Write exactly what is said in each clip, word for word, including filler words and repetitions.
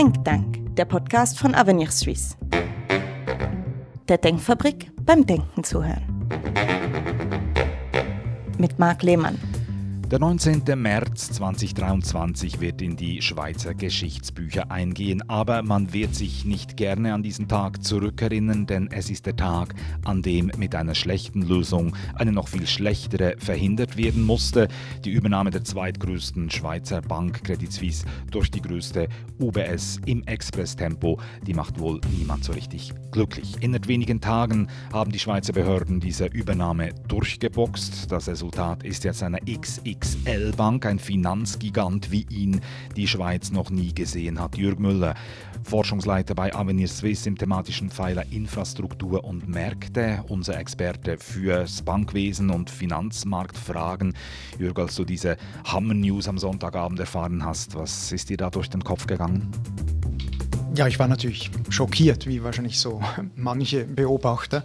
Think dänk, der Podcast von Avenir Suisse. Der Denkfabrik beim Denken zuhören. Mit Marc Lehmann. Der neunzehnten März zweitausenddreiundzwanzig wird in die Schweizer Geschichtsbücher eingehen, aber man wird sich nicht gerne an diesen Tag zurückerinnern, denn es ist der Tag, an dem mit einer schlechten Lösung eine noch viel schlechtere verhindert werden musste. Die Übernahme der zweitgrößten Schweizer Bank Credit Suisse durch die größte U B S im Expresstempo, die macht wohl niemand so richtig glücklich. Innerhalb wenigen Tagen haben die Schweizer Behörden diese Übernahme durchgeboxt. Das Resultat ist jetzt eine X X L Bank, ein Finanzgigant wie ihn die Schweiz noch nie gesehen hat. Jürg Müller, Forschungsleiter bei Avenir Suisse im thematischen Pfeiler Infrastruktur und Märkte, unser Experte fürs Bankwesen und Finanzmarktfragen. Jürg, als du diese Hammer-News am Sonntagabend erfahren hast, was ist dir da durch den Kopf gegangen? Ja, ich war natürlich schockiert, wie wahrscheinlich so manche Beobachter.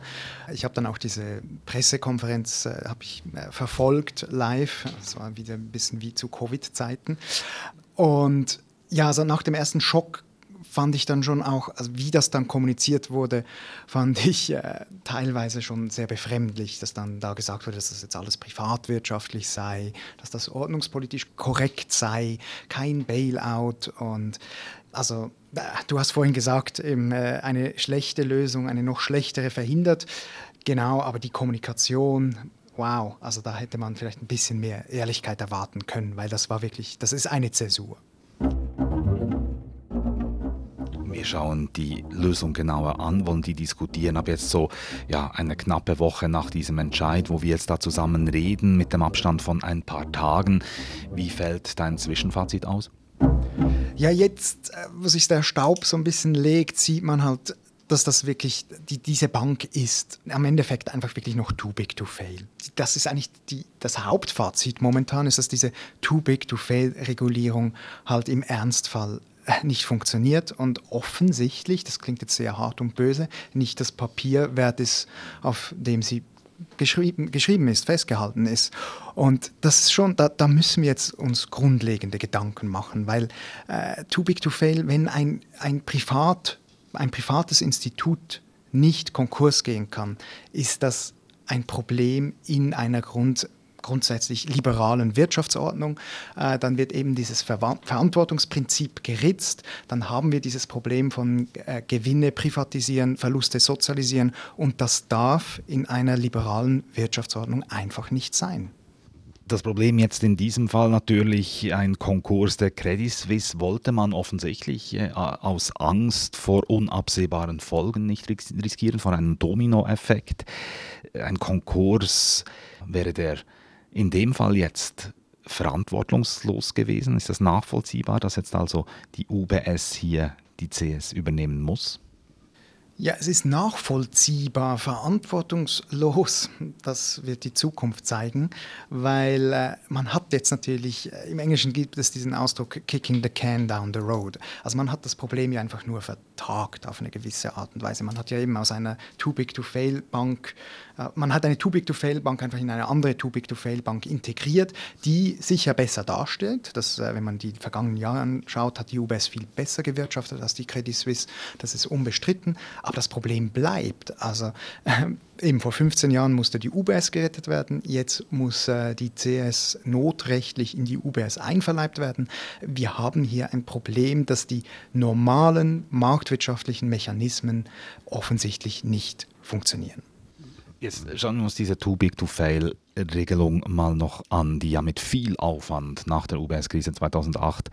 Ich habe dann auch diese Pressekonferenz äh, habe ich äh, verfolgt live. Das war wieder ein bisschen wie zu Covid-Zeiten. Und ja, also nach dem ersten Schock fand ich dann schon auch, also wie das dann kommuniziert wurde, fand ich äh, teilweise schon sehr befremdlich, dass dann da gesagt wurde, dass das jetzt alles privatwirtschaftlich sei, dass das ordnungspolitisch korrekt sei, kein Bailout und also du hast vorhin gesagt, eine schlechte Lösung, eine noch schlechtere verhindert. Genau, aber die Kommunikation, wow, also da hätte man vielleicht ein bisschen mehr Ehrlichkeit erwarten können, weil das war wirklich, das ist eine Zäsur. Wir schauen die Lösung genauer an, wollen die diskutieren. Ab jetzt so ja, eine knappe Woche nach diesem Entscheid, wo wir jetzt da zusammen reden, mit dem Abstand von ein paar Tagen. Wie fällt dein Zwischenfazit aus? Ja, jetzt, wo sich der Staub so ein bisschen legt, sieht man halt, dass das wirklich die, diese Bank ist. Am Endeffekt einfach wirklich noch too big to fail. Das ist eigentlich die, das Hauptfazit momentan, ist, dass diese too big to fail Regulierung halt im Ernstfall nicht funktioniert und offensichtlich, das klingt jetzt sehr hart und böse, nicht das Papier wert ist, auf dem sie Geschrieben, geschrieben ist, festgehalten ist. Und das ist schon, da, da müssen wir jetzt uns grundlegende Gedanken machen, weil äh, too big to fail, wenn ein, ein, Privat, ein privates Institut nicht Konkurs gehen kann, ist das ein Problem in einer Grund, grundsätzlich liberalen Wirtschaftsordnung. Äh, dann wird eben dieses Ver- Verantwortungsprinzip geritzt, dann haben wir dieses Problem von äh, Gewinne privatisieren, Verluste sozialisieren und das darf in einer liberalen Wirtschaftsordnung einfach nicht sein. Das Problem jetzt in diesem Fall natürlich ein Konkurs der Credit Suisse, wollte man offensichtlich äh, aus Angst vor unabsehbaren Folgen nicht ris- riskieren, vor einem Dominoeffekt. Ein Konkurs wäre der in dem Fall jetzt verantwortungslos gewesen. Ist das nachvollziehbar, dass jetzt also die U B S hier die C S übernehmen muss? Ja, es ist nachvollziehbar, verantwortungslos. Das wird die Zukunft zeigen, weil äh, man hat jetzt natürlich, im Englischen gibt es diesen Ausdruck kicking the can down the road. Also man hat das Problem ja einfach nur vertagt auf eine gewisse Art und Weise. Man hat ja eben aus einer too big to fail Bank, äh, man hat eine too big to fail Bank einfach in eine andere too big to fail Bank integriert, die sicher besser darstellt. Das, äh, wenn man die vergangenen Jahre anschaut, hat die U B S viel besser gewirtschaftet als die Credit Suisse. Das ist unbestritten. Aber das Problem bleibt. Also äh, eben vor fünfzehn Jahren musste die U B S gerettet werden. Jetzt muss äh, die C S notrechtlich in die U B S einverleibt werden. Wir haben hier ein Problem, dass die normalen marktwirtschaftlichen Mechanismen offensichtlich nicht funktionieren. Jetzt schauen wir uns diese too big to fail Regelung mal noch an, die ja mit viel Aufwand nach der U B S-Krise zweitausendacht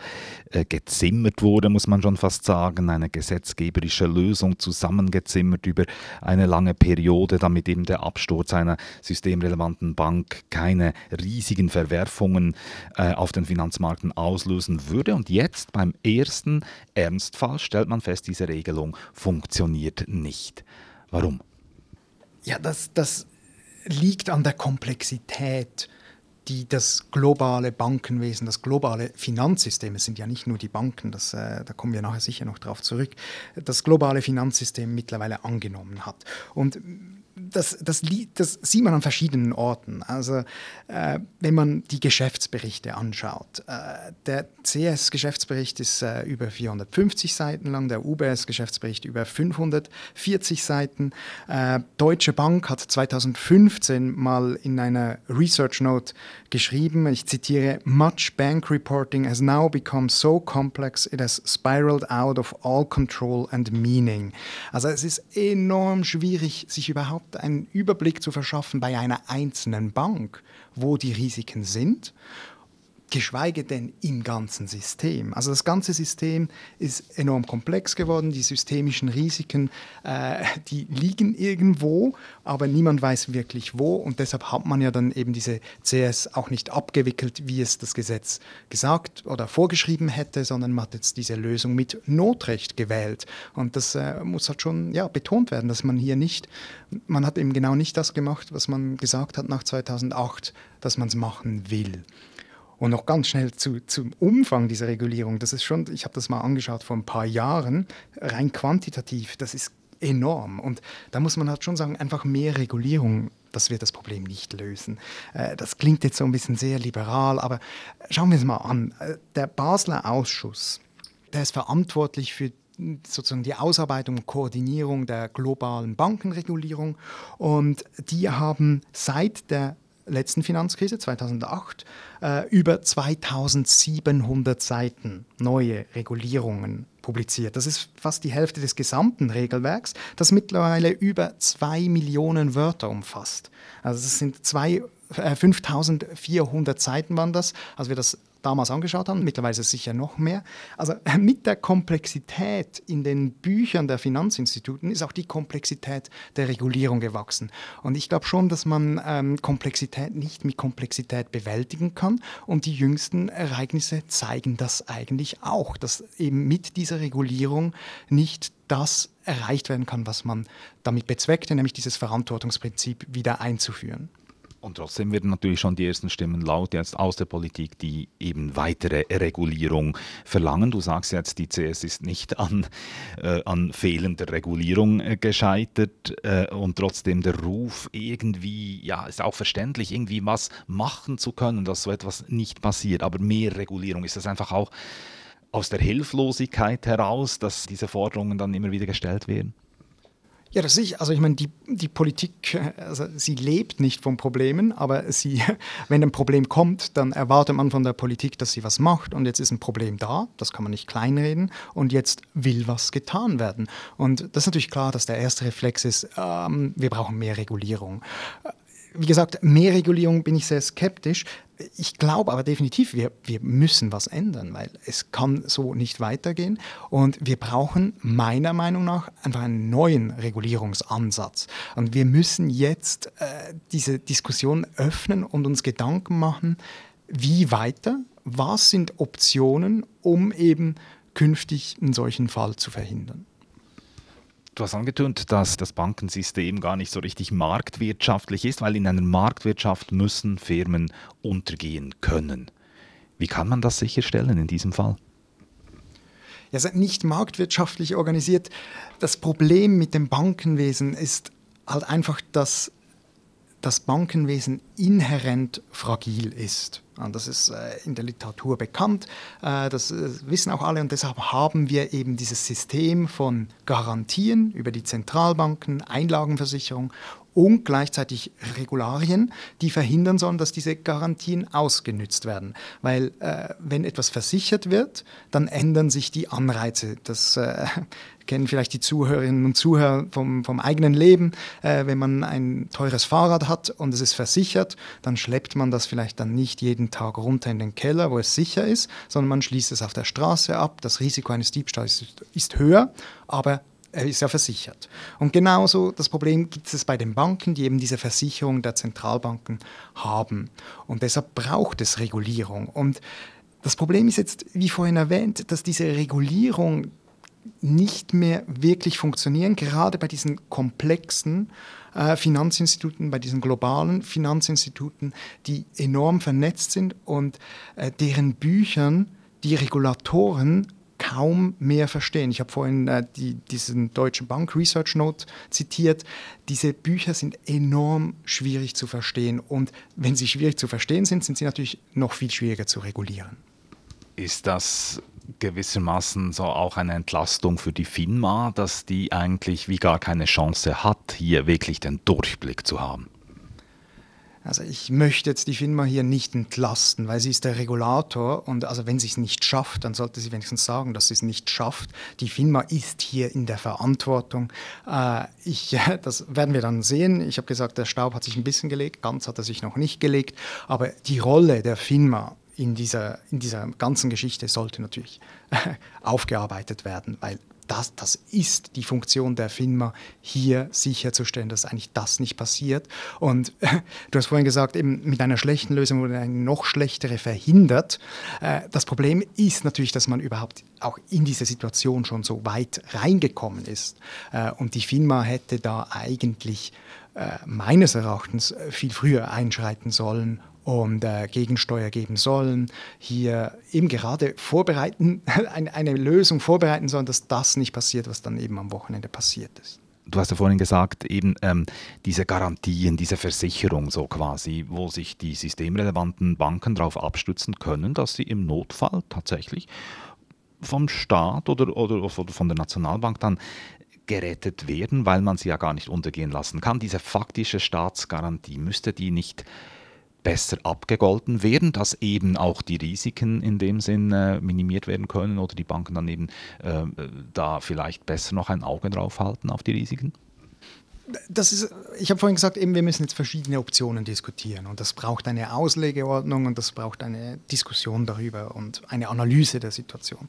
äh, gezimmert wurde, muss man schon fast sagen. Eine gesetzgeberische Lösung zusammengezimmert über eine lange Periode, damit eben der Absturz einer systemrelevanten Bank keine riesigen Verwerfungen äh, auf den Finanzmärkten auslösen würde. Und jetzt beim ersten Ernstfall stellt man fest, diese Regelung funktioniert nicht. Warum? Ja, das... das liegt an der Komplexität, die das globale Bankenwesen, das globale Finanzsystem, es sind ja nicht nur die Banken, das, äh, da kommen wir nachher sicher noch drauf zurück, das globale Finanzsystem mittlerweile angenommen hat. Und das, das, das sieht man an verschiedenen Orten. Also äh, wenn man die Geschäftsberichte anschaut, äh, der C S-Geschäftsbericht ist äh, über vierhundertfünfzig Seiten lang, der U B S-Geschäftsbericht über fünfhundertvierzig Seiten. Äh, Deutsche Bank hat zweitausendfünfzehn mal in einer Research Note geschrieben, ich zitiere, "Much bank reporting has now become so complex, it has spiraled out of all control and meaning." Also es ist enorm schwierig, sich überhaupt einen Überblick zu verschaffen bei einer einzelnen Bank, wo die Risiken sind, geschweige denn im ganzen System. Also das ganze System ist enorm komplex geworden, die systemischen Risiken, äh, die liegen irgendwo, aber niemand weiß wirklich wo, und deshalb hat man ja dann eben diese C S auch nicht abgewickelt, wie es das Gesetz gesagt oder vorgeschrieben hätte, sondern man hat jetzt diese Lösung mit Notrecht gewählt, und das äh, muss halt schon ja, betont werden, dass man hier nicht, man hat eben genau nicht das gemacht, was man gesagt hat nach zweitausendacht, dass man es machen will. Und noch ganz schnell zu, zum Umfang dieser Regulierung. Das ist schon, ich habe das mal angeschaut vor ein paar Jahren, rein quantitativ, das ist enorm. Und da muss man halt schon sagen, einfach mehr Regulierung, das wird das Problem nicht lösen. Das klingt jetzt so ein bisschen sehr liberal, aber schauen wir es mal an. Der Basler Ausschuss, der ist verantwortlich für sozusagen die Ausarbeitung und Koordinierung der globalen Bankenregulierung. Und die haben seit der letzten Finanzkrise zweitausendacht äh, über zweitausendsiebenhundert Seiten neue Regulierungen publiziert. Das ist fast die Hälfte des gesamten Regelwerks, das mittlerweile über zwei Millionen Wörter umfasst. Also das sind zwei, äh, fünftausendvierhundert Seiten waren das, als wir das damals angeschaut haben, mittlerweile ist es sicher noch mehr. Also mit der Komplexität in den Büchern der Finanzinstituten ist auch die Komplexität der Regulierung gewachsen. Und ich glaube schon, dass man ähm, Komplexität nicht mit Komplexität bewältigen kann. Und die jüngsten Ereignisse zeigen das eigentlich auch, dass eben mit dieser Regulierung nicht das erreicht werden kann, was man damit bezweckte, nämlich dieses Verantwortungsprinzip wieder einzuführen. Und trotzdem werden natürlich schon die ersten Stimmen laut jetzt aus der Politik, die eben weitere Regulierung verlangen. Du sagst jetzt, die C S ist nicht an, äh, an fehlender Regulierung äh, gescheitert äh, und trotzdem der Ruf irgendwie, ja, ist auch verständlich, irgendwie was machen zu können, dass so etwas nicht passiert. Aber mehr Regulierung, ist das einfach auch aus der Hilflosigkeit heraus, dass diese Forderungen dann immer wieder gestellt werden? Ja, das sehe ich. Also ich meine, die, die Politik, also sie lebt nicht von Problemen, aber sie, wenn ein Problem kommt, dann erwartet man von der Politik, dass sie was macht, und jetzt ist ein Problem da, das kann man nicht kleinreden, und jetzt will was getan werden. Und das ist natürlich klar, dass der erste Reflex ist, ähm, wir brauchen mehr Regulierung. Wie gesagt, mehr Regulierung bin ich sehr skeptisch. Ich glaube aber definitiv, wir, wir müssen was ändern, weil es kann so nicht weitergehen. Und wir brauchen meiner Meinung nach einfach einen neuen Regulierungsansatz. Und wir müssen jetzt äh, diese Diskussion öffnen und uns Gedanken machen, wie weiter, was sind Optionen, um eben künftig einen solchen Fall zu verhindern. Du hast angetönt, dass das Bankensystem gar nicht so richtig marktwirtschaftlich ist, weil in einer Marktwirtschaft müssen Firmen untergehen können. Wie kann man das sicherstellen in diesem Fall? Ja, es ist nicht marktwirtschaftlich organisiert. Das Problem mit dem Bankenwesen ist halt einfach, dass das Bankenwesen inhärent fragil ist. Das ist in der Literatur bekannt, das wissen auch alle, und deshalb haben wir eben dieses System von Garantien über die Zentralbanken, Einlagenversicherung und gleichzeitig Regularien, die verhindern sollen, dass diese Garantien ausgenützt werden. Weil äh, wenn etwas versichert wird, dann ändern sich die Anreize. Das äh, kennen vielleicht die Zuhörerinnen und Zuhörer vom, vom eigenen Leben. Äh, wenn man ein teures Fahrrad hat und es ist versichert, dann schleppt man das vielleicht dann nicht jeden Tag runter in den Keller, wo es sicher ist, sondern man schließt es auf der Straße ab. Das Risiko eines Diebstahls ist höher, aber er ist ja versichert. Und genauso das Problem gibt es bei den Banken, die eben diese Versicherung der Zentralbanken haben. Und deshalb braucht es Regulierung. Und das Problem ist jetzt, wie vorhin erwähnt, dass diese Regulierung nicht mehr wirklich funktionieren, gerade bei diesen komplexen äh, Finanzinstituten, bei diesen globalen Finanzinstituten, die enorm vernetzt sind und äh, deren Büchern die Regulatoren kaum mehr verstehen. Ich habe vorhin äh, die, diesen Deutsche Bank Research Note zitiert. Diese Bücher sind enorm schwierig zu verstehen. Und wenn sie schwierig zu verstehen sind, sind sie natürlich noch viel schwieriger zu regulieren. Ist das gewissermaßen so auch eine Entlastung für die FINMA, dass die eigentlich wie gar keine Chance hat, hier wirklich den Durchblick zu haben? Also ich möchte jetzt die FINMA hier nicht entlasten, weil sie ist der Regulator und also wenn sie es nicht schafft, dann sollte sie wenigstens sagen, dass sie es nicht schafft. Die FINMA ist hier in der Verantwortung. Äh, ich, das werden wir dann sehen. Ich habe gesagt, der Staub hat sich ein bisschen gelegt, ganz hat er sich noch nicht gelegt, aber die Rolle der FINMA in dieser, in dieser ganzen Geschichte sollte natürlich äh, aufgearbeitet werden, weil Das, das ist die Funktion der FINMA, hier sicherzustellen, dass eigentlich das nicht passiert. Und äh, du hast vorhin gesagt, eben mit einer schlechten Lösung wurde eine noch schlechtere verhindert. Äh, das Problem ist natürlich, dass man überhaupt auch in diese Situation schon so weit reingekommen ist. Äh, und die FINMA hätte da eigentlich äh, meines Erachtens viel früher einschreiten sollen und äh, Gegensteuer geben sollen, hier eben gerade vorbereiten, eine, eine Lösung vorbereiten sollen, dass das nicht passiert, was dann eben am Wochenende passiert ist. Du hast ja vorhin gesagt, eben ähm, diese Garantien, diese Versicherung so quasi, wo sich die systemrelevanten Banken darauf abstützen können, dass sie im Notfall tatsächlich vom Staat oder, oder von der Nationalbank dann gerettet werden, weil man sie ja gar nicht untergehen lassen kann. Diese faktische Staatsgarantie, müsste die nicht besser abgegolten werden, dass eben auch die Risiken in dem Sinn äh, minimiert werden können oder die Banken dann eben äh, da vielleicht besser noch ein Auge drauf halten auf die Risiken? Das ist, ich habe vorhin gesagt, eben, wir müssen jetzt verschiedene Optionen diskutieren und das braucht eine Auslegeordnung und das braucht eine Diskussion darüber und eine Analyse der Situation.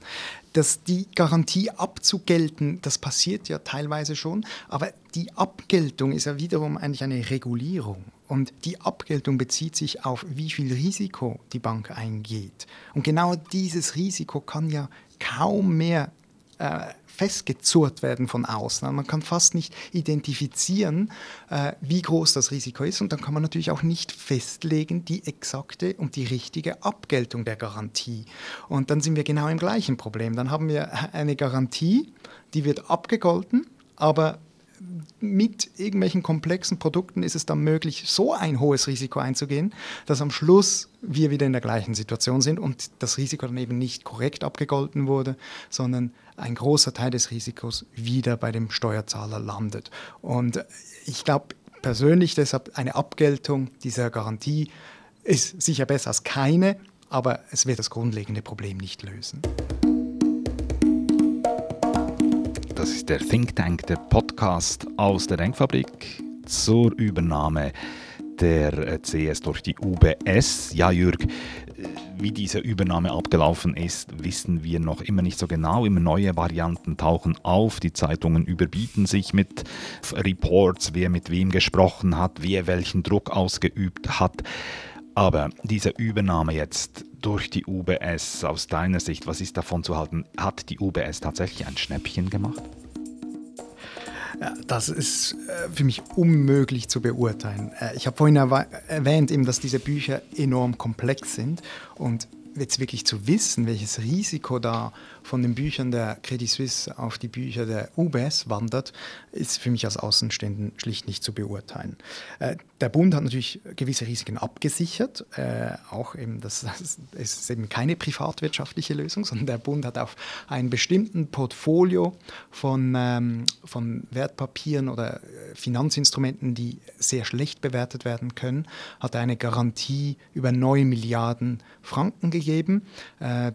Dass die Garantie abzugelten, das passiert ja teilweise schon, aber die Abgeltung ist ja wiederum eigentlich eine Regulierung. Und die Abgeltung bezieht sich auf, wie viel Risiko die Bank eingeht. Und genau dieses Risiko kann ja kaum mehr äh, festgezurrt werden von außen. Man kann fast nicht identifizieren, äh, wie groß das Risiko ist. Und dann kann man natürlich auch nicht festlegen, die exakte und die richtige Abgeltung der Garantie. Und dann sind wir genau im gleichen Problem. Dann haben wir eine Garantie, die wird abgegolten, aber mit irgendwelchen komplexen Produkten ist es dann möglich, so ein hohes Risiko einzugehen, dass am Schluss wir wieder in der gleichen Situation sind und das Risiko dann eben nicht korrekt abgegolten wurde, sondern ein großer Teil des Risikos wieder bei dem Steuerzahler landet. Und ich glaube persönlich deshalb, eine Abgeltung dieser Garantie ist sicher besser als keine, aber es wird das grundlegende Problem nicht lösen. Das ist der Think Dänk, der Podcast aus der Denkfabrik zur Übernahme der C S durch die U B S. Ja, Jürg, wie diese Übernahme abgelaufen ist, wissen wir noch immer nicht so genau. Immer neue Varianten tauchen auf. Die Zeitungen überbieten sich mit Reports, wer mit wem gesprochen hat, wer welchen Druck ausgeübt hat. Aber diese Übernahme jetzt durch die U B S, aus deiner Sicht, was ist davon zu halten? Hat die U B S tatsächlich ein Schnäppchen gemacht? Ja, das ist für mich unmöglich zu beurteilen. Ich habe vorhin erwähnt, eben, dass diese Bücher enorm komplex sind und jetzt wirklich zu wissen, welches Risiko da von den Büchern der Credit Suisse auf die Bücher der U B S wandert, ist für mich als Außenstehenden schlicht nicht zu beurteilen. Äh, der Bund hat natürlich gewisse Risiken abgesichert, äh, auch eben, das, das ist eben keine privatwirtschaftliche Lösung, sondern der Bund hat auf einem bestimmten Portfolio von, ähm, von Wertpapieren oder Finanzinstrumenten, die sehr schlecht bewertet werden können, hat er eine Garantie über neun Milliarden Franken gegeben. Äh,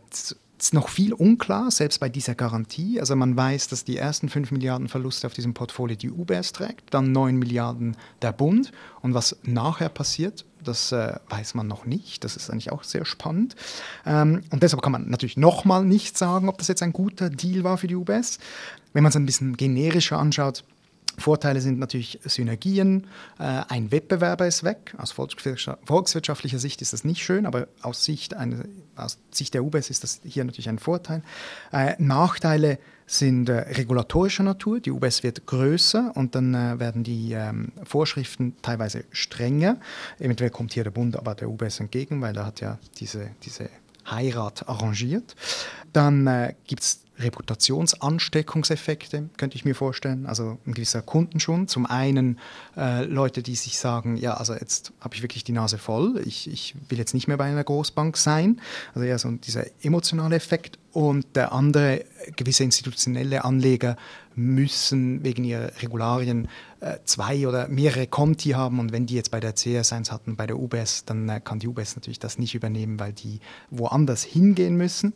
ist noch viel unklar, selbst bei dieser Garantie. Also man weiß, dass die ersten fünf Milliarden Verluste auf diesem Portfolio die U B S trägt, dann neun Milliarden der Bund. Und was nachher passiert, das äh, weiß man noch nicht. Das ist eigentlich auch sehr spannend. Ähm, und deshalb kann man natürlich nochmal nicht sagen, ob das jetzt ein guter Deal war für die U B S. Wenn man es ein bisschen generischer anschaut, Vorteile sind natürlich Synergien, äh, ein Wettbewerber ist weg, aus volkswirtschaftlicher Sicht ist das nicht schön, aber aus Sicht, eine, aus Sicht der U B S ist das hier natürlich ein Vorteil. Äh, Nachteile sind äh, regulatorischer Natur, die U B S wird größer und dann äh, werden die ähm, Vorschriften teilweise strenger. Eventuell kommt hier der Bund aber der U B S entgegen, weil er hat ja diese, diese Heirat arrangiert. Dann äh, gibt es Reputationsansteckungseffekte, könnte ich mir vorstellen. Also ein gewisser Kundenschund. Zum einen äh, Leute, die sich sagen, ja, also jetzt habe ich wirklich die Nase voll, ich, ich will jetzt nicht mehr bei einer Großbank sein. Also eher so dieser emotionale Effekt. Und der andere, gewisse institutionelle Anleger müssen wegen ihrer Regularien äh, zwei oder mehrere Konti haben. Und wenn die jetzt bei der C S eins hatten, bei der U B S, dann äh, kann die U B S natürlich das nicht übernehmen, weil die woanders hingehen müssen.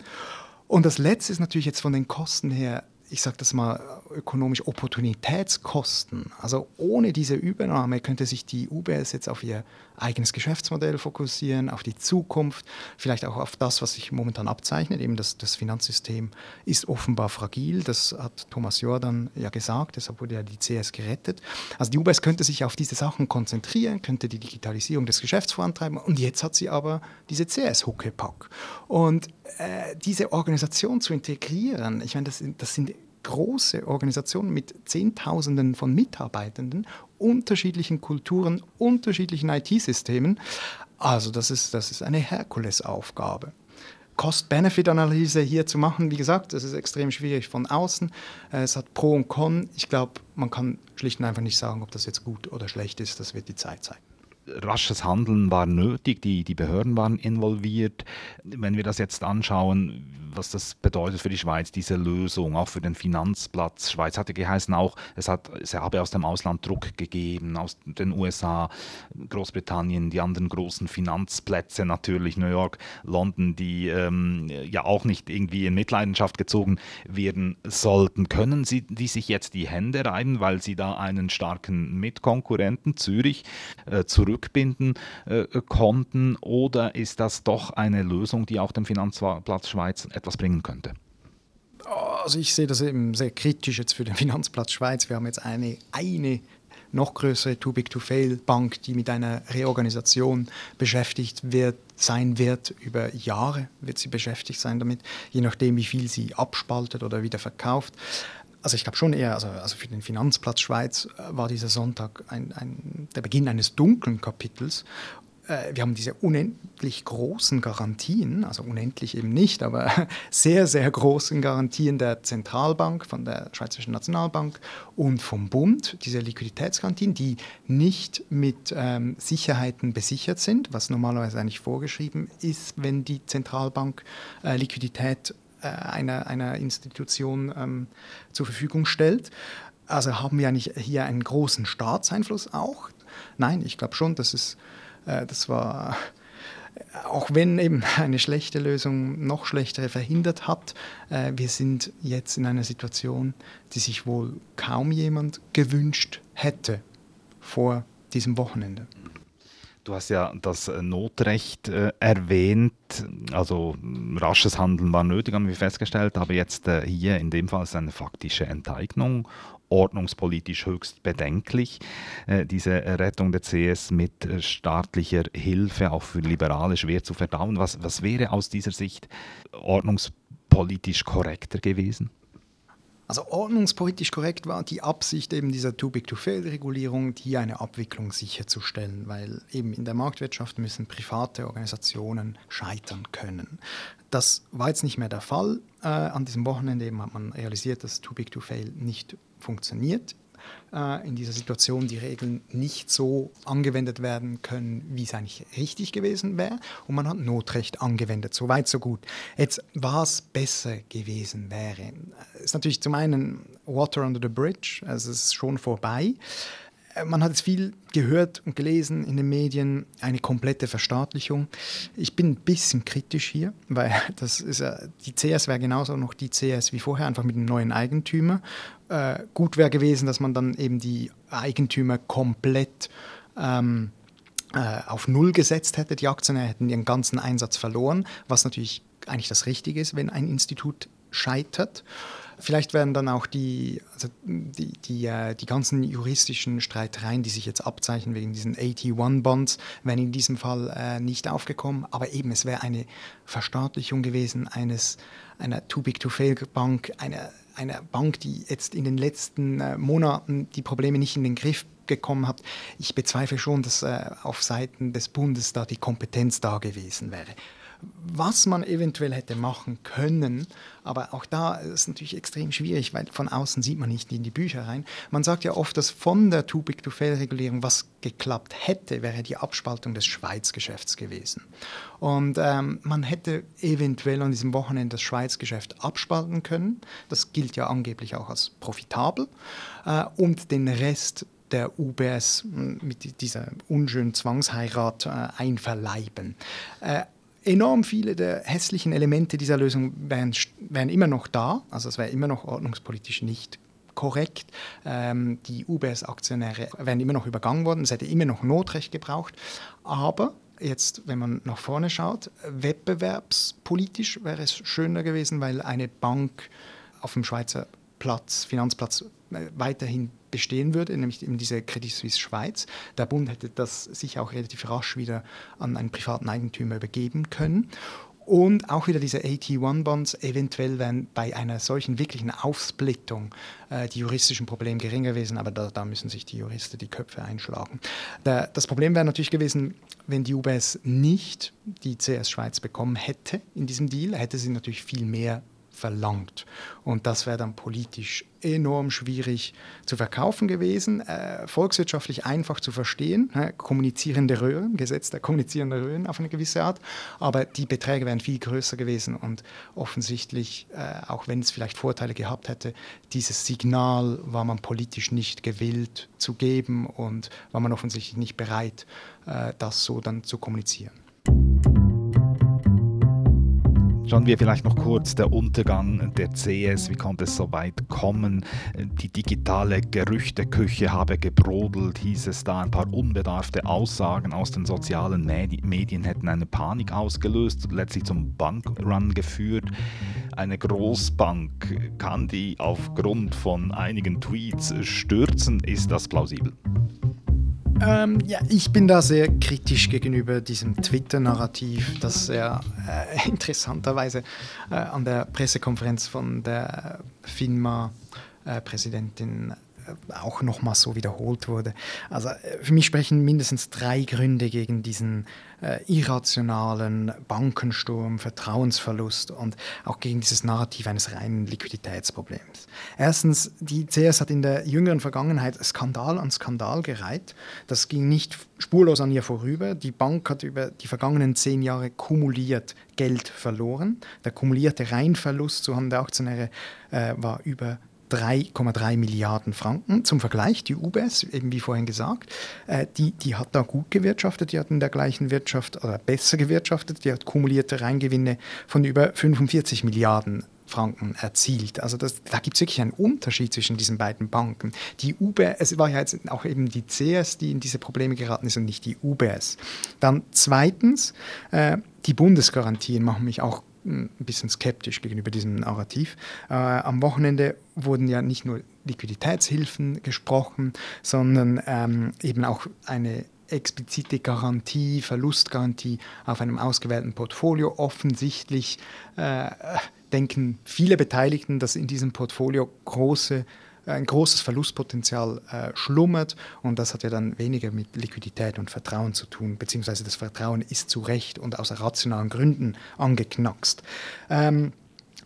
Und das Letzte ist natürlich jetzt von den Kosten her, ich sage das mal ökonomisch, Opportunitätskosten. Also ohne diese Übernahme könnte sich die U B S jetzt auf ihr eigenes Geschäftsmodell fokussieren, auf die Zukunft, vielleicht auch auf das, was sich momentan abzeichnet. Eben das, das Finanzsystem ist offenbar fragil, das hat Thomas Jordan ja gesagt, deshalb wurde ja die C S gerettet. Also die U B S könnte sich auf diese Sachen konzentrieren, könnte die Digitalisierung des Geschäfts vorantreiben, und jetzt hat sie aber diese C S-Huckepack. Und diese Organisation zu integrieren, ich meine, das, das sind große Organisationen mit Zehntausenden von Mitarbeitenden, unterschiedlichen Kulturen, unterschiedlichen I T-Systemen. Also das ist, das ist eine Herkulesaufgabe. Cost-Benefit-Analyse hier zu machen, wie gesagt, das ist extrem schwierig von außen. Es hat Pro und Con. Ich glaube, man kann schlicht und einfach nicht sagen, ob das jetzt gut oder schlecht ist. Das wird die Zeit zeigen. Rasches Handeln war nötig, die, die Behörden waren involviert. Wenn wir das jetzt anschauen, was das bedeutet für die Schweiz, diese Lösung, auch für den Finanzplatz. Schweiz hatte geheißen auch, es, hat, es habe aus dem Ausland Druck gegeben, aus den U S A, Großbritannien, die anderen großen Finanzplätze natürlich, New York, London, die ähm, ja auch nicht irgendwie in Mitleidenschaft gezogen werden sollten. Können sie die sich jetzt die Hände reiben, weil sie da einen starken Mitkonkurrenten, Zürich, äh, zurück binden äh, konnten, oder ist das doch eine Lösung, die auch dem Finanzplatz Schweiz etwas bringen könnte? Also ich sehe das eben sehr kritisch jetzt für den Finanzplatz Schweiz. Wir haben jetzt eine, eine noch größere Too-Big-to-Fail-Bank, die mit einer Reorganisation beschäftigt wird, sein wird. Über Jahre wird sie beschäftigt sein damit, je nachdem, wie viel sie abspaltet oder wieder verkauft. Also ich glaube schon eher, also, also für den Finanzplatz Schweiz war dieser Sonntag ein, ein, der Beginn eines dunklen Kapitels. Äh, wir haben diese unendlich großen Garantien, also unendlich eben nicht, aber sehr, sehr großen Garantien der Zentralbank, von der Schweizerischen Nationalbank und vom Bund, diese Liquiditätsgarantien, die nicht mit ähm, Sicherheiten besichert sind, was normalerweise eigentlich vorgeschrieben ist, wenn die Zentralbank äh, Liquidität Einer, einer Institution ähm, zur Verfügung stellt. Also haben wir ja nicht hier einen großen Staatseinfluss auch? Nein, ich glaube schon, das ist, äh, das war, auch wenn eben eine schlechte Lösung noch schlechtere verhindert hat, äh, wir sind jetzt in einer Situation, die sich wohl kaum jemand gewünscht hätte vor diesem Wochenende. Du hast ja das Notrecht äh, erwähnt, also rasches Handeln war nötig, haben wir festgestellt, aber jetzt äh, hier in dem Fall ist eine faktische Enteignung, ordnungspolitisch höchst bedenklich, äh, diese Rettung der C S mit äh, staatlicher Hilfe, auch für Liberale schwer zu verdauen. Was, was wäre aus dieser Sicht ordnungspolitisch korrekter gewesen? Also ordnungspolitisch korrekt war die Absicht eben dieser Too-Big-to-Fail-Regulierung, hier eine Abwicklung sicherzustellen, weil eben in der Marktwirtschaft müssen private Organisationen scheitern können. Das war jetzt nicht mehr der Fall. Äh, an diesem Wochenende eben hat man realisiert, dass Too-Big-to-Fail nicht funktioniert. Äh, in dieser Situation die Regeln nicht so angewendet werden können, wie es eigentlich richtig gewesen wäre. Und man hat Notrecht angewendet. So weit, so gut. Jetzt, was besser gewesen wäre, ist natürlich zum einen Water under the Bridge. Also es ist schon vorbei. Man hat jetzt viel gehört und gelesen in den Medien, eine komplette Verstaatlichung. Ich bin ein bisschen kritisch hier, weil das ist ja, die C S wäre genauso noch die C S wie vorher, einfach mit einem neuen Eigentümer. Äh, gut wäre gewesen, dass man dann eben die Eigentümer komplett ähm, äh, auf Null gesetzt hätte. Die Aktionäre hätten ihren ganzen Einsatz verloren, was natürlich eigentlich das Richtige ist, wenn ein Institut scheitert. Vielleicht werden dann auch die, also die, die, die ganzen juristischen Streitereien, die sich jetzt abzeichnen wegen diesen einundachtzig Bonds, wären in diesem Fall äh, nicht aufgekommen. Aber eben, es wäre eine Verstaatlichung gewesen eines, einer Too-Big-to-Fail-Bank, einer, einer Bank, die jetzt in den letzten äh, Monaten die Probleme nicht in den Griff gekommen hat. Ich bezweifle schon, dass äh, auf Seiten des Bundes da die Kompetenz da gewesen wäre. was man eventuell hätte machen können, aber auch da ist es natürlich extrem schwierig, weil von außen sieht man nicht in die Bücher rein. Man sagt ja oft, dass von der Too-Big-to-Fail-Regulierung was geklappt hätte, wäre die Abspaltung des Schweiz-Geschäfts gewesen. Und ähm, man hätte eventuell an diesem Wochenende das Schweiz-Geschäft abspalten können. Das gilt ja angeblich auch als profitabel. Äh, und den Rest der U B S mit dieser unschönen Zwangsheirat äh, einverleiben. Äh, Enorm viele der hässlichen Elemente dieser Lösung wären, wären immer noch da, also es wäre immer noch ordnungspolitisch nicht korrekt. Ähm, die U B S-Aktionäre wären immer noch übergangen worden, es hätte immer noch Notrecht gebraucht, aber jetzt, wenn man nach vorne schaut, wettbewerbspolitisch wäre es schöner gewesen, weil eine Bank auf dem Schweizer Platz, Finanzplatz weiterhin bestehen würde, nämlich eben diese Credit Suisse Schweiz. Der Bund hätte das sich auch relativ rasch wieder an einen privaten Eigentümer übergeben können. Und auch wieder diese A T eins Bonds, eventuell wären bei einer solchen wirklichen Aufsplittung äh, die juristischen Probleme geringer gewesen, aber da, da müssen sich die Juristen die Köpfe einschlagen. Da, das Problem wäre natürlich gewesen, wenn die U B S nicht die C S Schweiz bekommen hätte in diesem Deal, hätte sie natürlich viel mehr verlangt. Und das wäre dann politisch enorm schwierig zu verkaufen gewesen, äh, volkswirtschaftlich einfach zu verstehen, ne? Kommunizierende Röhren, Gesetz der kommunizierenden Röhren auf eine gewisse Art, aber die Beträge wären viel größer gewesen und offensichtlich, äh, auch wenn es vielleicht Vorteile gehabt hätte, dieses Signal war man politisch nicht gewillt zu geben und war man offensichtlich nicht bereit, äh, das so dann zu kommunizieren. Schauen wir vielleicht noch kurz den Untergang der C S. Wie konnte es so weit kommen? Die digitale Gerüchteküche habe gebrodelt, hieß es da. Ein paar unbedarfte Aussagen aus den sozialen Medien hätten eine Panik ausgelöst, letztlich zum Bankrun geführt. Eine Großbank, kann die aufgrund von einigen Tweets stürzen? Ist das plausibel? Ähm, ja, ich bin da sehr kritisch gegenüber diesem Twitter-Narrativ, das ja äh, interessanterweise äh, an der Pressekonferenz von der FINMA-Präsidentin äh, auch nochmals so wiederholt wurde. Also äh, für mich sprechen mindestens drei Gründe gegen diesen äh, irrationalen Bankensturm, Vertrauensverlust und auch gegen dieses Narrativ eines reinen Liquiditätsproblems. Erstens, die C S hat in der jüngeren Vergangenheit Skandal an Skandal gereiht. Das ging nicht spurlos an ihr vorüber. Die Bank hat über die vergangenen zehn Jahre kumuliert Geld verloren. Der kumulierte Reinverlust zuhanden der Aktionäre äh, war über drei Komma drei Milliarden Franken. Zum Vergleich, die U B S, eben wie vorhin gesagt, äh, die, die hat da gut gewirtschaftet, die hat in der gleichen Wirtschaft oder besser gewirtschaftet, die hat kumulierte Reingewinne von über fünfundvierzig Milliarden Franken erzielt. Also das, da gibt es wirklich einen Unterschied zwischen diesen beiden Banken. Die U B S, es war ja jetzt auch eben die C S, die in diese Probleme geraten ist und nicht die U B S. Dann zweitens, äh, die Bundesgarantien machen mich auch ein bisschen skeptisch gegenüber diesem Narrativ. Äh, am Wochenende wurden ja nicht nur Liquiditätshilfen gesprochen, sondern ähm, eben auch eine explizite Garantie, Verlustgarantie auf einem ausgewählten Portfolio. Offensichtlich äh, denken viele Beteiligten, dass in diesem Portfolio große ein großes Verlustpotenzial äh, schlummert und das hat ja dann weniger mit Liquidität und Vertrauen zu tun, beziehungsweise das Vertrauen ist zu Recht und aus rationalen Gründen angeknackst. Ähm,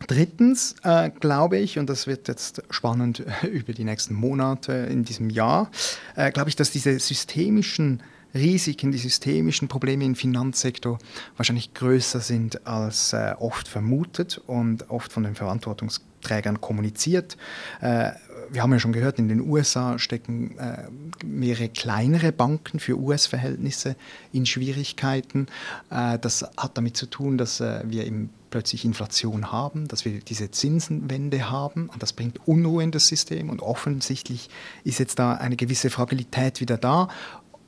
drittens äh, glaube ich, und das wird jetzt spannend äh, über die nächsten Monate in diesem Jahr, äh, glaube ich, dass diese systemischen Risiken, die systemischen Probleme im Finanzsektor wahrscheinlich größer sind als äh, oft vermutet und oft von den Verantwortungsträgern kommuniziert. Äh, wir haben ja schon gehört, in den U S A stecken äh, mehrere kleinere Banken für U S-Verhältnisse in Schwierigkeiten. Äh, das hat damit zu tun, dass äh, wir im plötzlich Inflation haben, dass wir diese Zinsenwende haben und das bringt Unruhe in das System und offensichtlich ist jetzt da eine gewisse Fragilität wieder da.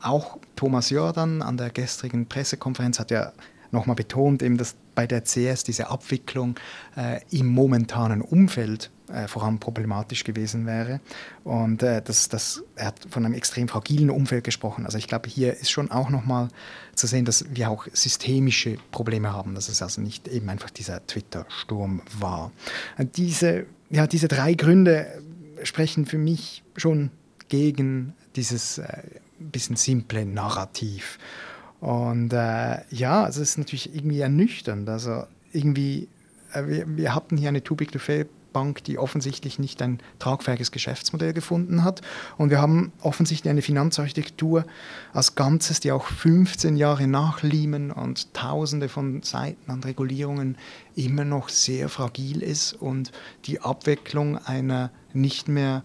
Auch Thomas Jordan an der gestrigen Pressekonferenz hat ja nochmal betont, eben, dass bei der C S diese Abwicklung äh, im momentanen Umfeld äh, vor allem problematisch gewesen wäre. Und äh, das, das, er hat von einem extrem fragilen Umfeld gesprochen. Also ich glaube, hier ist schon auch nochmal zu sehen, dass wir auch systemische Probleme haben, dass es also nicht eben einfach dieser Twitter-Sturm war. Diese, ja, diese drei Gründe sprechen für mich schon gegen dieses äh, bisschen simple Narrativ. Und äh, ja, also es ist natürlich irgendwie ernüchternd. Also irgendwie, äh, wir, wir hatten hier eine Too-Big-to-Fail-Bank, die offensichtlich nicht ein tragfähiges Geschäftsmodell gefunden hat. Und wir haben offensichtlich eine Finanzarchitektur als Ganzes, die auch fünfzehn Jahre nach Lehman und tausende von Seiten an Regulierungen immer noch sehr fragil ist und die Abwicklung einer nicht mehr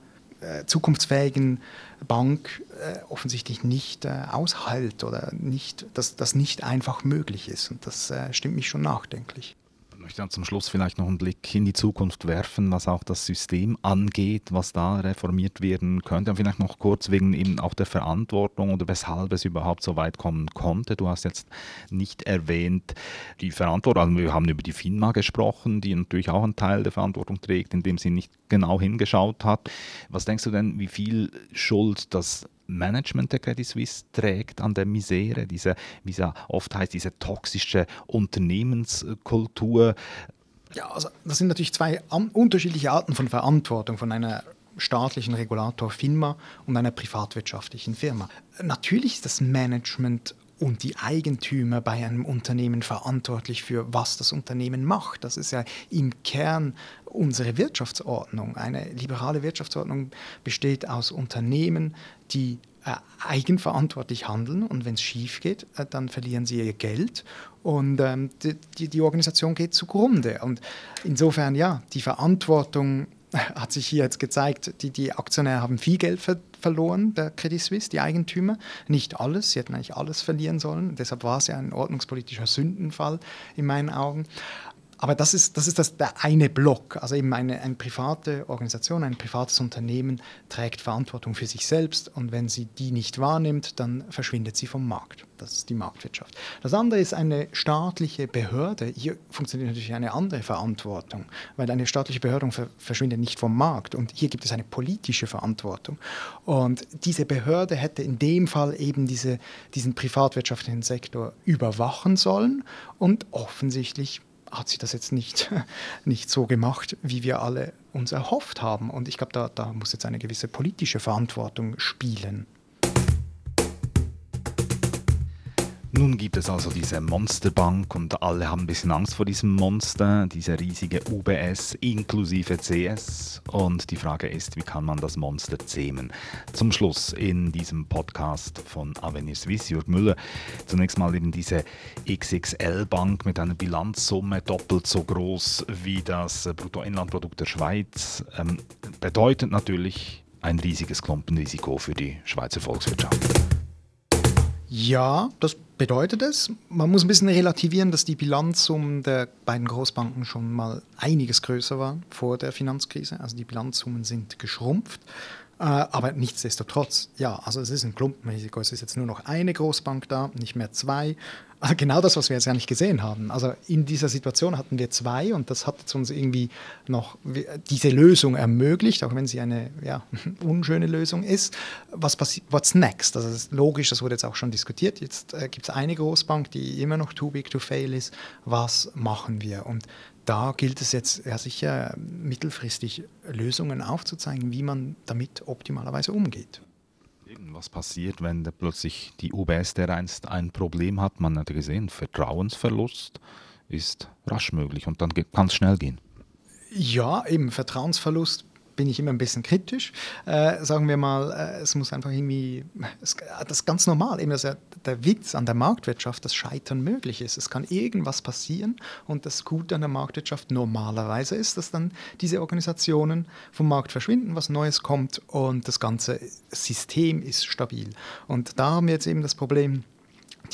zukunftsfähigen Bank äh, offensichtlich nicht äh, aushält oder nicht, dass das nicht einfach möglich ist. Und das äh, stimmt mich schon nachdenklich. Ich möchte dann zum Schluss vielleicht noch einen Blick in die Zukunft werfen, was auch das System angeht, was da reformiert werden könnte. Und vielleicht noch kurz wegen eben auch der Verantwortung oder weshalb es überhaupt so weit kommen konnte. Du hast jetzt nicht erwähnt die Verantwortung. Also wir haben über die FINMA gesprochen, die natürlich auch einen Teil der Verantwortung trägt, indem sie nicht genau hingeschaut hat. Was denkst du denn, wie viel Schuld das Management der Credit Suisse trägt an der Misere, diese, wie es oft heißt, diese toxische Unternehmenskultur? Ja, also das sind natürlich zwei unterschiedliche Arten von Verantwortung, von einer staatlichen Regulator FINMA und einer privatwirtschaftlichen Firma. Natürlich ist das Management und die Eigentümer bei einem Unternehmen verantwortlich für, was das Unternehmen macht. Das ist ja im Kern unsere Wirtschaftsordnung. Eine liberale Wirtschaftsordnung besteht aus Unternehmen, die äh, eigenverantwortlich handeln, und wenn es schief geht, äh, dann verlieren sie ihr Geld und ähm, die, die Organisation geht zugrunde. Und insofern, ja, die Verantwortung hat sich hier jetzt gezeigt, die, die Aktionäre haben viel Geld ver- verloren, der Credit Suisse, die Eigentümer. Nicht alles, sie hätten eigentlich alles verlieren sollen. Deshalb war es ja ein ordnungspolitischer Sündenfall in meinen Augen. Aber das ist, das ist das, der eine Block. Also eben eine, eine private Organisation, ein privates Unternehmen trägt Verantwortung für sich selbst, und wenn sie die nicht wahrnimmt, dann verschwindet sie vom Markt. Das ist die Marktwirtschaft. Das andere ist eine staatliche Behörde. Hier funktioniert natürlich eine andere Verantwortung, weil eine staatliche Behörde ver- verschwindet nicht vom Markt, und hier gibt es eine politische Verantwortung. Und diese Behörde hätte in dem Fall eben diese, diesen privatwirtschaftlichen Sektor überwachen sollen, und offensichtlich hat sie das jetzt nicht, nicht so gemacht, wie wir alle uns erhofft haben. Und ich glaube, da, da muss jetzt eine gewisse politische Verantwortung spielen. Nun gibt es also diese Monsterbank, und alle haben ein bisschen Angst vor diesem Monster, diese riesige U B S inklusive C S. Und die Frage ist, wie kann man das Monster zähmen? Zum Schluss in diesem Podcast von Avenir Suisse, Jürg Müller, zunächst mal eben diese X X L-Bank mit einer Bilanzsumme doppelt so groß wie das Bruttoinlandprodukt der Schweiz. Ähm, bedeutet natürlich ein riesiges Klumpenrisiko für die Schweizer Volkswirtschaft. Ja, das bedeutet es. Man muss ein bisschen relativieren, dass die Bilanzsummen der beiden Großbanken schon mal einiges größer waren vor der Finanzkrise. Also die Bilanzsummen sind geschrumpft. Aber nichtsdestotrotz, ja, also es ist ein Klumpenrisiko. Es ist jetzt nur noch eine Großbank da, nicht mehr zwei. Also genau das, was wir jetzt ja nicht gesehen haben. Also in dieser Situation hatten wir zwei, und das hat jetzt uns irgendwie noch diese Lösung ermöglicht, auch wenn sie eine ja, unschöne Lösung ist. Was passi- what's next? Also das ist logisch, das wurde jetzt auch schon diskutiert. Jetzt äh, gibt es eine Großbank, die immer noch too big to fail ist. Was machen wir? Und da gilt es jetzt ja sicher mittelfristig Lösungen aufzuzeigen, wie man damit optimalerweise umgeht. Was passiert, wenn da plötzlich die U B S dereinst ein Problem hat? Man hat gesehen, Vertrauensverlust ist rasch möglich, und dann kann es schnell gehen. Ja, eben Vertrauensverlust bin ich immer ein bisschen kritisch. Äh, sagen wir mal, äh, es muss einfach irgendwie, es, das ist ganz normal, eben das, der Witz an der Marktwirtschaft, dass Scheitern möglich ist. Es kann irgendwas passieren, und das Gute an der Marktwirtschaft normalerweise ist, dass dann diese Organisationen vom Markt verschwinden, was Neues kommt, und das ganze System ist stabil. Und da haben wir jetzt eben das Problem,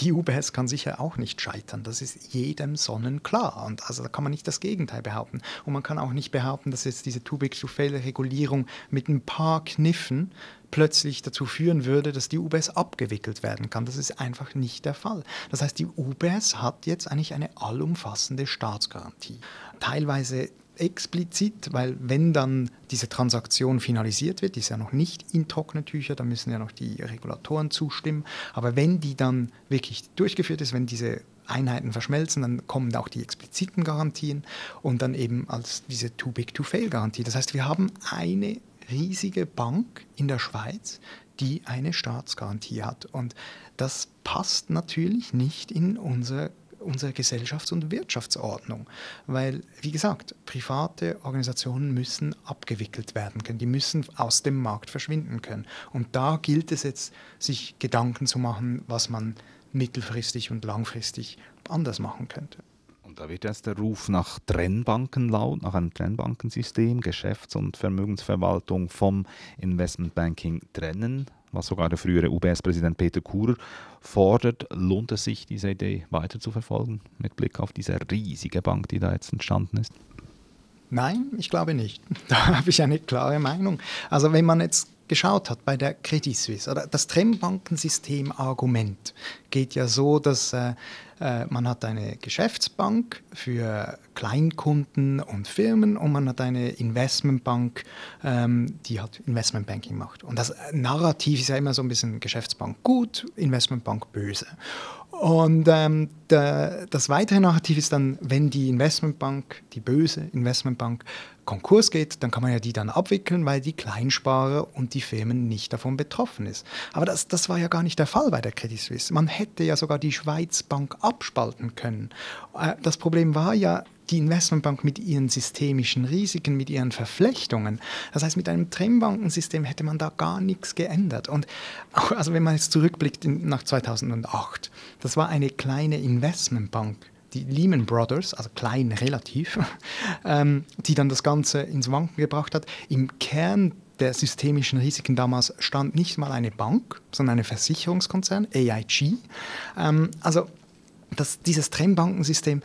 die U B S kann sicher auch nicht scheitern. Das ist jedem sonnenklar. Und also da kann man nicht das Gegenteil behaupten. Und man kann auch nicht behaupten, dass jetzt diese Too-Big-to-Fail-Regulierung mit ein paar Kniffen plötzlich dazu führen würde, dass die U B S abgewickelt werden kann. Das ist einfach nicht der Fall. Das heißt, die U B S hat jetzt eigentlich eine allumfassende Staatsgarantie. Teilweise explizit, weil wenn dann diese Transaktion finalisiert wird, die ist ja noch nicht in trockene Tücher, da müssen ja noch die Regulatoren zustimmen, aber wenn die dann wirklich durchgeführt ist, wenn diese Einheiten verschmelzen, dann kommen auch die expliziten Garantien und dann eben als diese Too Big to Fail Garantie. Das heißt, wir haben eine riesige Bank in der Schweiz, die eine Staatsgarantie hat. Und das passt natürlich nicht in unser unsere Gesellschafts- und Wirtschaftsordnung. Weil, wie gesagt, private Organisationen müssen abgewickelt werden können. Die müssen aus dem Markt verschwinden können. Und da gilt es jetzt, sich Gedanken zu machen, was man mittelfristig und langfristig anders machen könnte. Und da wird jetzt der Ruf nach Trennbanken laut, nach einem Trennbankensystem, Geschäfts- und Vermögensverwaltung vom Investmentbanking trennen. Was sogar der frühere U B S-Präsident Peter Kurer fordert, lohnt es sich, diese Idee weiter zu verfolgen, mit Blick auf diese riesige Bank, die da jetzt entstanden ist? Nein, ich glaube nicht. Da habe ich eine klare Meinung. Also wenn man jetzt geschaut hat bei der Credit Suisse, oder das Trennbankensystem-Argument geht ja so, dass äh, man hat eine Geschäftsbank für Kleinkunden und Firmen und man hat eine Investmentbank, ähm, die hat Investmentbanking macht. Und das Narrativ ist ja immer so ein bisschen Geschäftsbank gut, Investmentbank böse. Und ähm, der, das weitere Narrativ ist dann, wenn die Investmentbank, die böse Investmentbank, Konkurs geht, dann kann man ja die dann abwickeln, weil die Kleinsparer und die Firmen nicht davon betroffen ist. Aber das, das war ja gar nicht der Fall bei der Credit Suisse. Man hätte ja sogar die Schweizbank abspalten können. Das Problem war ja, die Investmentbank mit ihren systemischen Risiken, mit ihren Verflechtungen. Das heißt, mit einem Trennbankensystem hätte man da gar nichts geändert. Und auch, also wenn man jetzt zurückblickt in, nach zweitausendacht, das war eine kleine Investmentbank, die Lehman Brothers, also klein relativ, ähm, die dann das Ganze ins Wanken gebracht hat. Im Kern der systemischen Risiken damals stand nicht mal eine Bank, sondern ein Versicherungskonzern, A I G. Ähm, also das, dieses Trennbankensystem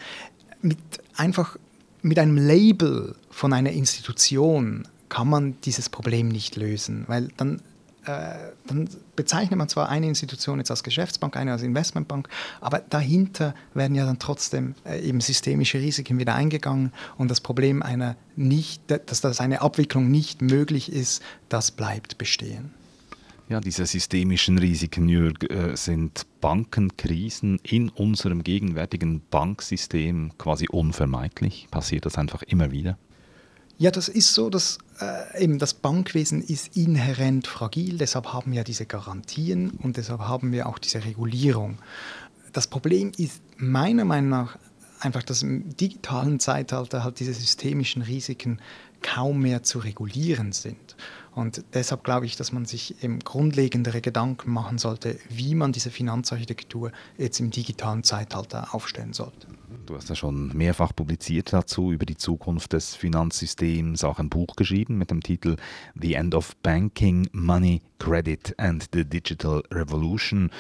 mit einfach mit einem Label von einer Institution kann man dieses Problem nicht lösen, weil dann, äh, dann bezeichnet man zwar eine Institution jetzt als Geschäftsbank, eine als Investmentbank, aber dahinter werden ja dann trotzdem äh, eben systemische Risiken wieder eingegangen und das Problem einer nicht, dass das eine Abwicklung nicht möglich ist, das bleibt bestehen. Ja, diese systemischen Risiken, Jürg, sind Bankenkrisen in unserem gegenwärtigen Banksystem quasi unvermeidlich? Passiert das einfach immer wieder? Ja, das ist so, dass äh, eben das Bankwesen ist inhärent fragil, deshalb haben wir diese Garantien und deshalb haben wir auch diese Regulierung. Das Problem ist meiner Meinung nach einfach, dass im digitalen Zeitalter halt diese systemischen Risiken kaum mehr zu regulieren sind. Und deshalb glaube ich, dass man sich eben grundlegendere Gedanken machen sollte, wie man diese Finanzarchitektur jetzt im digitalen Zeitalter aufstellen sollte. Du hast ja schon mehrfach publiziert dazu über die Zukunft des Finanzsystems, auch ein Buch geschrieben mit dem Titel The End of Banking, Money, Credit and the Digital Revolution.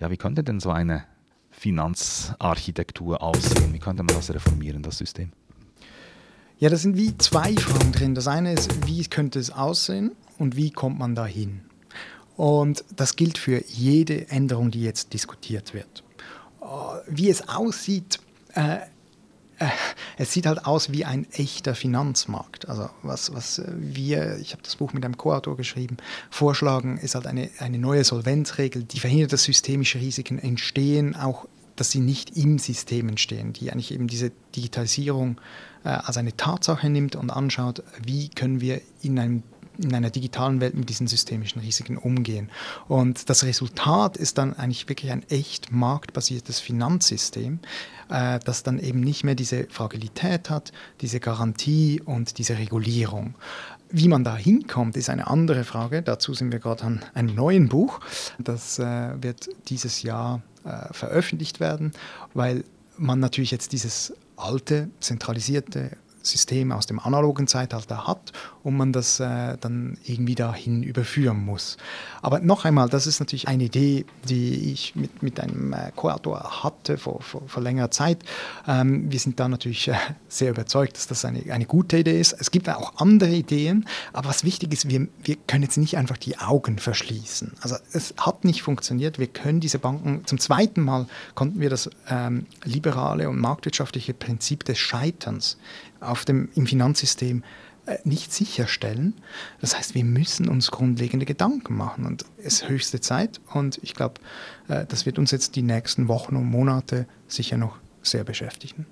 Ja, wie könnte denn so eine Finanzarchitektur aussehen? Wie könnte man das reformieren, das System? Ja, das sind wie zwei Fragen drin. Das eine ist, wie könnte es aussehen und wie kommt man dahin? Und das gilt für jede Änderung, die jetzt diskutiert wird. Wie es aussieht, äh, äh, es sieht halt aus wie ein echter Finanzmarkt. Also was, was wir, ich habe das Buch mit einem Co-Autor geschrieben, vorschlagen, ist halt eine, eine neue Solvenzregel, die verhindert, dass systemische Risiken entstehen, auch dass sie nicht im System entstehen, die eigentlich eben diese Digitalisierung äh, als eine Tatsache nimmt und anschaut, wie können wir in, einem, in einer digitalen Welt mit diesen systemischen Risiken umgehen. Und das Resultat ist dann eigentlich wirklich ein echt marktbasiertes Finanzsystem, äh, das dann eben nicht mehr diese Fragilität hat, diese Garantie und diese Regulierung. Wie man da hinkommt, ist eine andere Frage. Dazu sind wir gerade an einem neuen Buch. Das äh, wird dieses Jahr äh, veröffentlicht werden, weil man natürlich jetzt dieses alte, zentralisierte System aus dem analogen Zeitalter hat und man das äh, dann irgendwie dahin überführen muss. Aber noch einmal, das ist natürlich eine Idee, die ich mit, mit einem äh, Co-Autor hatte vor, vor, vor längerer Zeit. Ähm, wir sind da natürlich äh, sehr überzeugt, dass das eine, eine gute Idee ist. Es gibt auch andere Ideen, aber was wichtig ist, wir, wir können jetzt nicht einfach die Augen verschließen. Also es hat nicht funktioniert. Wir können diese Banken, zum zweiten Mal konnten wir das ähm, liberale und marktwirtschaftliche Prinzip des Scheiterns auf dem, im Finanzsystem äh, nicht sicherstellen. Das heißt, wir müssen uns grundlegende Gedanken machen und es ist höchste Zeit und ich glaube, äh, das wird uns jetzt die nächsten Wochen und Monate sicher noch sehr beschäftigen.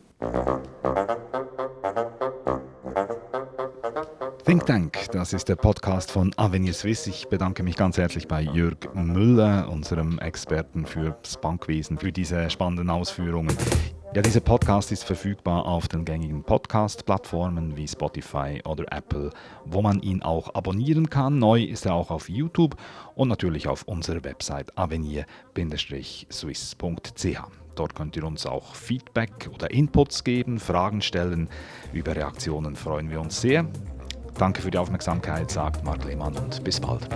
Think dänk, das ist der Podcast von Avenir Suisse. Ich bedanke mich ganz herzlich bei Jürg Müller, unserem Experten für das Bankwesen, für diese spannenden Ausführungen. Ja, dieser Podcast ist verfügbar auf den gängigen Podcast-Plattformen wie Spotify oder Apple, wo man ihn auch abonnieren kann. Neu ist er auch auf YouTube und natürlich auf unserer Website avenir Bindestrich suisse Punkt c h. Dort könnt ihr uns auch Feedback oder Inputs geben, Fragen stellen. Über Reaktionen freuen wir uns sehr. Danke für die Aufmerksamkeit, sagt Marc Lehmann, und bis bald.